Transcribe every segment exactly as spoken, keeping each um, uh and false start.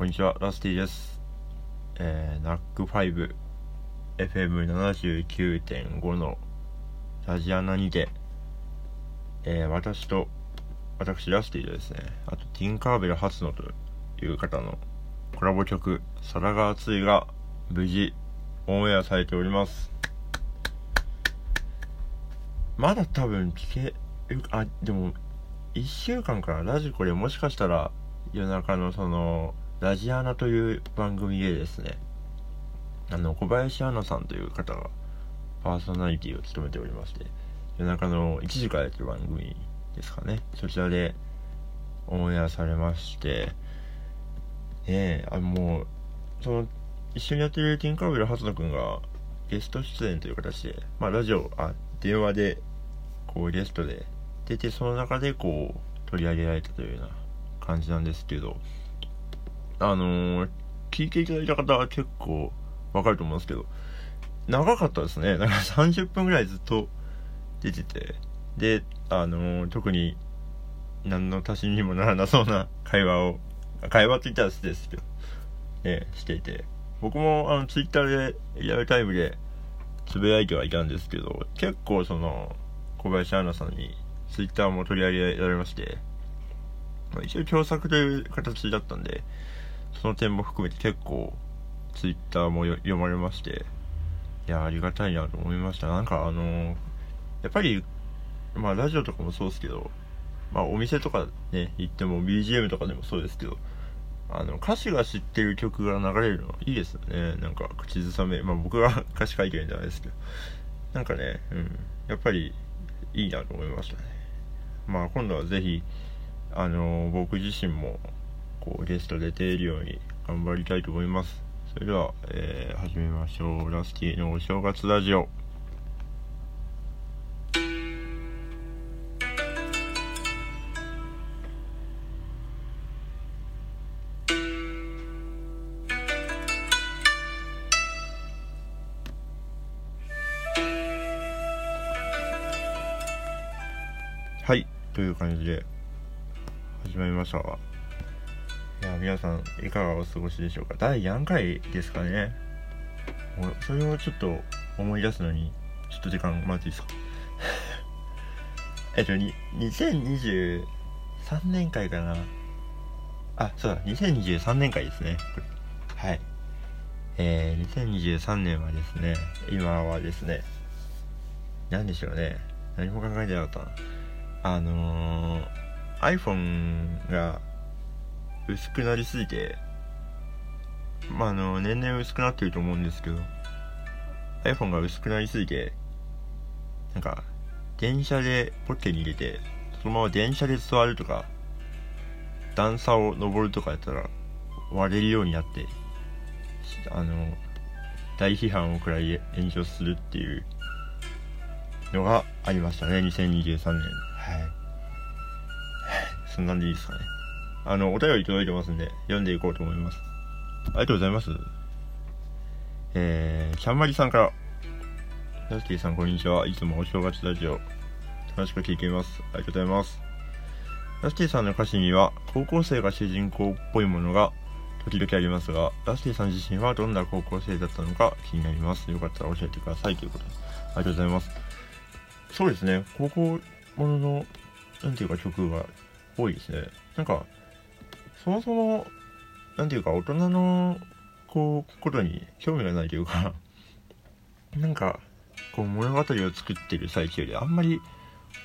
こんにちは、ラスティです。えー、ナックファイブ エフエム ななじゅうきゅうてんご のラジアナにて、えー、私と私ラスティとですね、あとティンカーベル初野という方のコラボ曲皿が熱いが無事オンエアされております。まだ多分聞けあでもいっしゅうかんからラジコでもしかしたら夜中のそのラジアナという番組でですね、あの小林アナさんという方がパーソナリティを務めておりまして、夜中のいちじからやってる番組ですかね、そちらでオンエアされまして、ね、えあもうその一緒にやってるティンカーベル初野くんがゲスト出演という形で、まあラジオあ電話でこうゲストで出て、その中でこう取り上げられたというような感じなんですけど。あのー、聞いていただいた方は結構わかると思うんですけど、長かったですね。なんかさんじゅっぷんぐらいずっと出てて、で、あのー、特に何の足しにもならなそうな会話を、会話って言ったら好きですけど、ね、していて、僕もあのツイッターでリアルタイムでつぶやいてはいたんですけど、結構その小林アナさんにツイッターも取り上げられまして、まあ、一応共作という形だったんで、その点も含めて結構ツイッターも読まれまして、いやありがたいなと思いました。なんかあのー、やっぱりまあラジオとかもそうですけど、まあお店とかね行っても ビージーエム とかでもそうですけど、あの歌手が知ってる曲が流れるのいいですよね。なんか口ずさめ、まあ僕が歌詞書いてるんじゃないですけど、なんかね、うん、やっぱりいいなと思いましたね。まあ今度はぜひあのー、僕自身もこうゲスト出ているように頑張りたいと思います。それでは、えー、始めましょう。ラスティのお正月ラジオ。はいという感じで始まりました。いや皆さんいかがお過ごしでしょうか。だいよんかいですかね。それをちょっと思い出すのにちょっと時間待っていいですかえっとににせんにじゅうさんねん回かなあ、そうだにせんにじゅうさんねん回ですね。はい、えー、にせんにじゅうさんねんはですね、今はですね、何でしょうね、何も考えてなかったな。あのー、iPhone が薄くなりすぎて、まあ、あの年々薄くなってると思うんですけど、 iPhone が薄くなりすぎて、なんか電車でポッケに入れてそのまま電車で座るとか段差を登るとかやったら割れるようになって、あの大批判を食らい炎上するっていうのがありましたね、にせんにじゅうさんねん。はいそんなんでいいですかね。あのお便り届いてますんで読んでいこうと思います。ありがとうございます。えー、ちゃんまりさんから。ラスティさんこんにちは、いつもお正月ラジオ楽しく聞いています。ありがとうございます。ラスティさんの歌詞には高校生が主人公っぽいものが時々ありますが、ラスティさん自身はどんな高校生だったのか気になります。よかったら教えてくださいということです。ありがとうございます。そうですね、高校もののなんていうか曲が多いですね。なんかそもそもなんていうか大人のこうことに興味がないというか、なんかこう物語を作ってる最中であんまり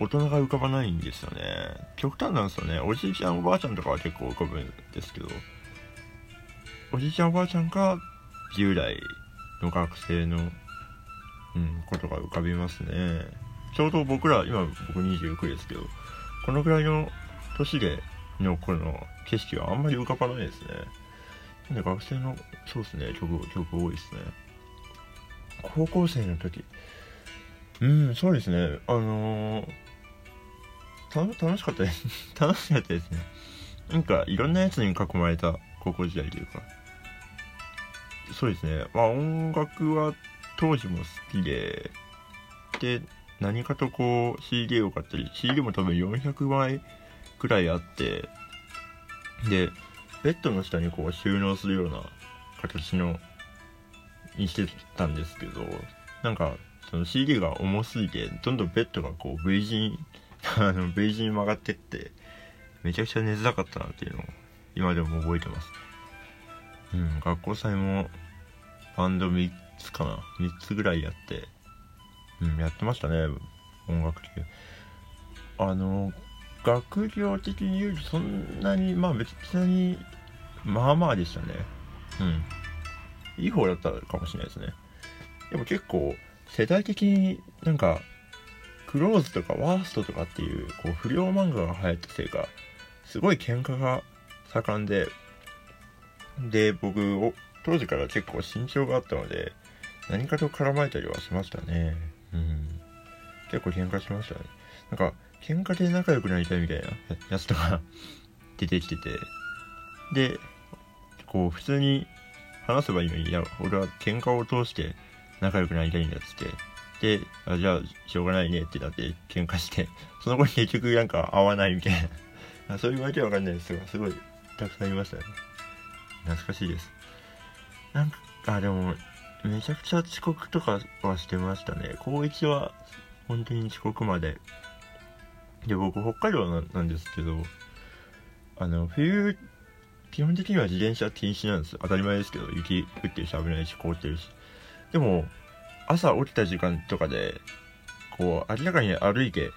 大人が浮かばないんですよね。極端なんですよね。おじいちゃんおばあちゃんとかは結構浮かぶんですけど、おじいちゃんおばあちゃんかじゅう代の学生の、うん、ことが浮かびますね。ちょうど僕ら今僕にじゅうきゅうですけど、このくらいの年でのこの景色はあんまり浮かばないですね。なんで学生のそうですね、曲曲多いですね。高校生の時、うんそうですね、あのー、た楽しかったです楽しかったですね。なんかいろんなやつに囲まれた高校時代というか、そうですね、まあ音楽は当時も好きで、で何かとこう シーディー を買ったり、 シーディー も多分よんひゃくまいくらいあって、でベッドの下にこう収納するような形のにしてたんですけど、なんかその シーディー が重すぎてどんどんベッドがこう V 字にあの V 字に曲がってって、めちゃくちゃ寝づらかったなっていうのを今でも覚えてます。うん、学校祭もバンドみっつかなみっつぐらいやって、うん、やってましたね、音楽系。あの学業的に言うとそんなにまあ別にまあまあでしたね。うん、いい方だったかもしれないですね。でも結構世代的になんかクローズとかワーストとかっていうこう不良漫画が流行ったせいか、すごい喧嘩が盛んで、で僕を当時から結構身長があったので何かと絡まれたりはしましたね。うん、結構喧嘩しましたね。なんか喧嘩で仲良くなりたいみたいなやつとか出てきてて、でこう普通に話せばいいのに、いや俺は喧嘩を通して仲良くなりたいんだっつって、であじゃあしょうがないねってなって喧嘩して、その後に結局なんか合わないみたいなそういうわけわかんないですが、すごいたくさんいましたね。懐かしいです。なんかあでもめちゃくちゃ遅刻とかはしてましたね。高一は本当に遅刻までで、僕北海道 な, なんですけど、あの冬基本的には自転車禁止なんです。当たり前ですけど、雪降ってるし危ないし凍ってるし。でも朝起きた時間とかでこう明らかに歩いて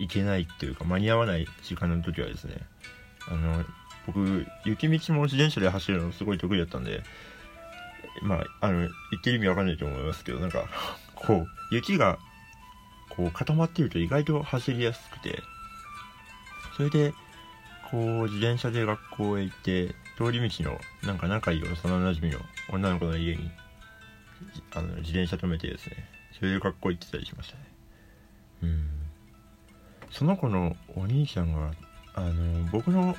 いけないっていうか間に合わない時間の時はですね、あの僕雪道も自転車で走るのすごい得意だったんで、まああの言ってる意味わかんないと思いますけど、なんかこう雪がこう固まっていると意外と走りやすくて、それでこう自転車で学校へ行って、通り道のなんか仲いい幼なじみの女の子の家にあの自転車止めてですね、それで学校行ってたりしましたね。うん。その子のお兄ちゃんがあの僕の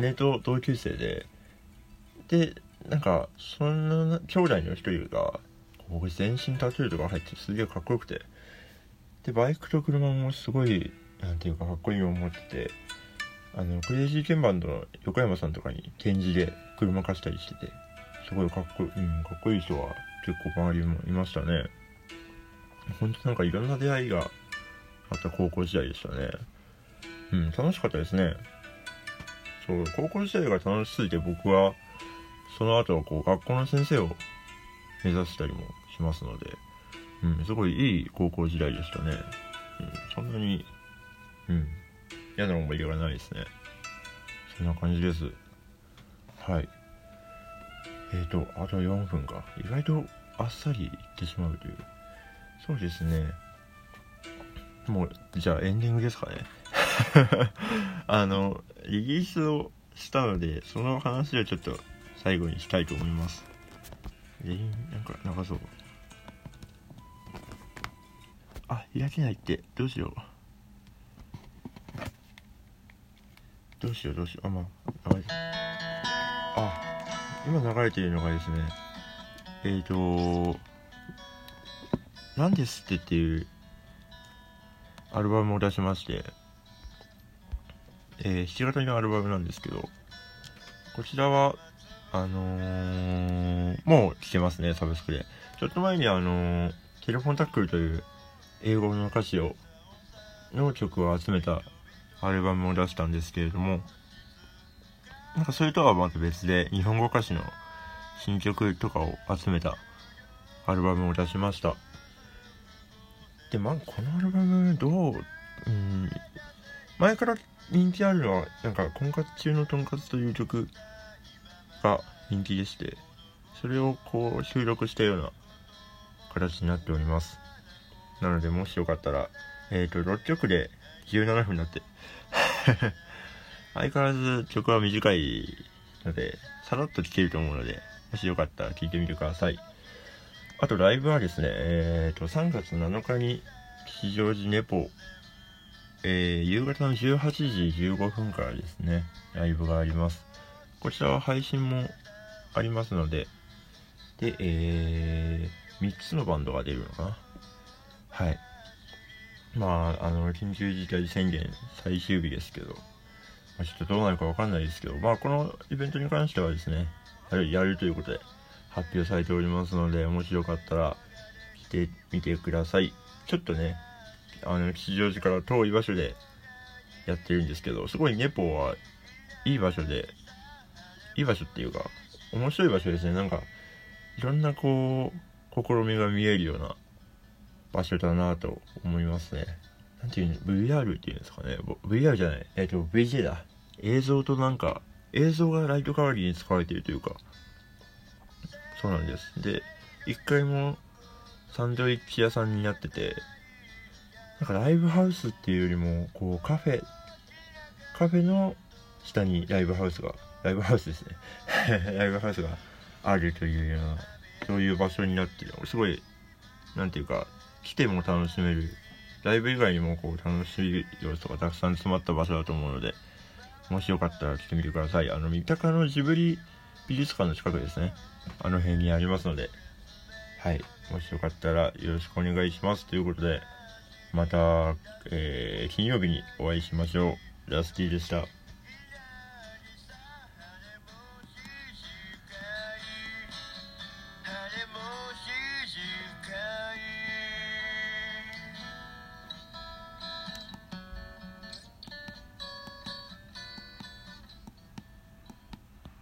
姉と同級生で、でなんかその兄弟の一人がこう全身タトゥーとか入ってすげえかっこよくて、でバイクと車もすごいなんていうかかっこいいもの持ってて、あのクレイジーケンバンドの横山さんとかに展示で車貸したりしてて、すごいかっこいい、うん、かっこいい人は結構周りもいましたね。本当なんかいろんな出会いがあった高校時代でしたね。うん、楽しかったですね。そう高校時代が楽しすぎて、僕はその後はこう学校の先生を目指したりもしますので、うん、すごいいい高校時代でしたね。うん、そんなに、うん、嫌な思い出がないですね。そんな感じです。はい。えーと、あとよんぷんか。意外とあっさりいってしまうという。そうですね。もう、じゃあエンディングですかね。あの、リリースをしたので、その話をちょっと最後にしたいと思います。えー、なんか長そう。あ、開けないって、どうしよう。どうしようどうしよう。あ、まあ、流れてる。あ、今流れてるのがですね、えーと、なんですってっていうアルバムを出しまして、えー、しちがつのアルバムなんですけど、こちらは、あのー、もう聴けますね、サブスクで。ちょっと前にあのー、テレフォンタックルという英語の歌詞をの曲を集めたアルバムを出したんですけれども、なんかそれとはまた別で日本語歌詞の新曲とかを集めたアルバムを出しました。でまあこのアルバムどう、うん、前から人気あるのはなんか婚活中のとんかつという曲が人気でして、それをこう収録したような形になっております。なのでもしよかったら、えーと、ろっきょくでじゅうななふんになって相変わらず曲は短いのでさらっと聴けると思うので、もしよかったら聴いてみてください。あとライブはですね、えーと、さんがつなのかに吉祥寺ネポ、えー、夕方のじゅうはちじじゅうごふんからですねライブがあります。こちらは配信もありますので、で、えー、みっつのバンドが出るのかな。はい。まあ、あの、緊急事態宣言最終日ですけど、ちょっとどうなるかわかんないですけど、まあこのイベントに関してはですね、やる、やるということで発表されておりますので、もしよかったら来てみてください。ちょっとね、あの吉祥寺から遠い場所でやってるんですけど、すごいネポはいい場所で、いい場所っていうか、面白い場所ですね。なんか、いろんなこう、試みが見えるような場所だなと思いますね。なんていうの、ブイアール っていうんですかね。ブイアール じゃない。えっと、ブイジェー だ。映像となんか、映像がライト代わりに使われているというか、そうなんです。で、一回もサンドイッチ屋さんになってて、なんかライブハウスっていうよりも、こう、カフェ、カフェの下にライブハウスが、ライブハウスですね。ライブハウスがあるというような、そういう場所になってる。すごい、なんていうか、来ても楽しめる。ライブ以外にもこう楽しい要素がたくさん詰まった場所だと思うので、もしよかったら来てみてください。あの、三鷹のジブリ美術館の近くですね。あの辺にありますので、はい。もしよかったらよろしくお願いします。ということで、また、えー、金曜日にお会いしましょう。ラスティでした。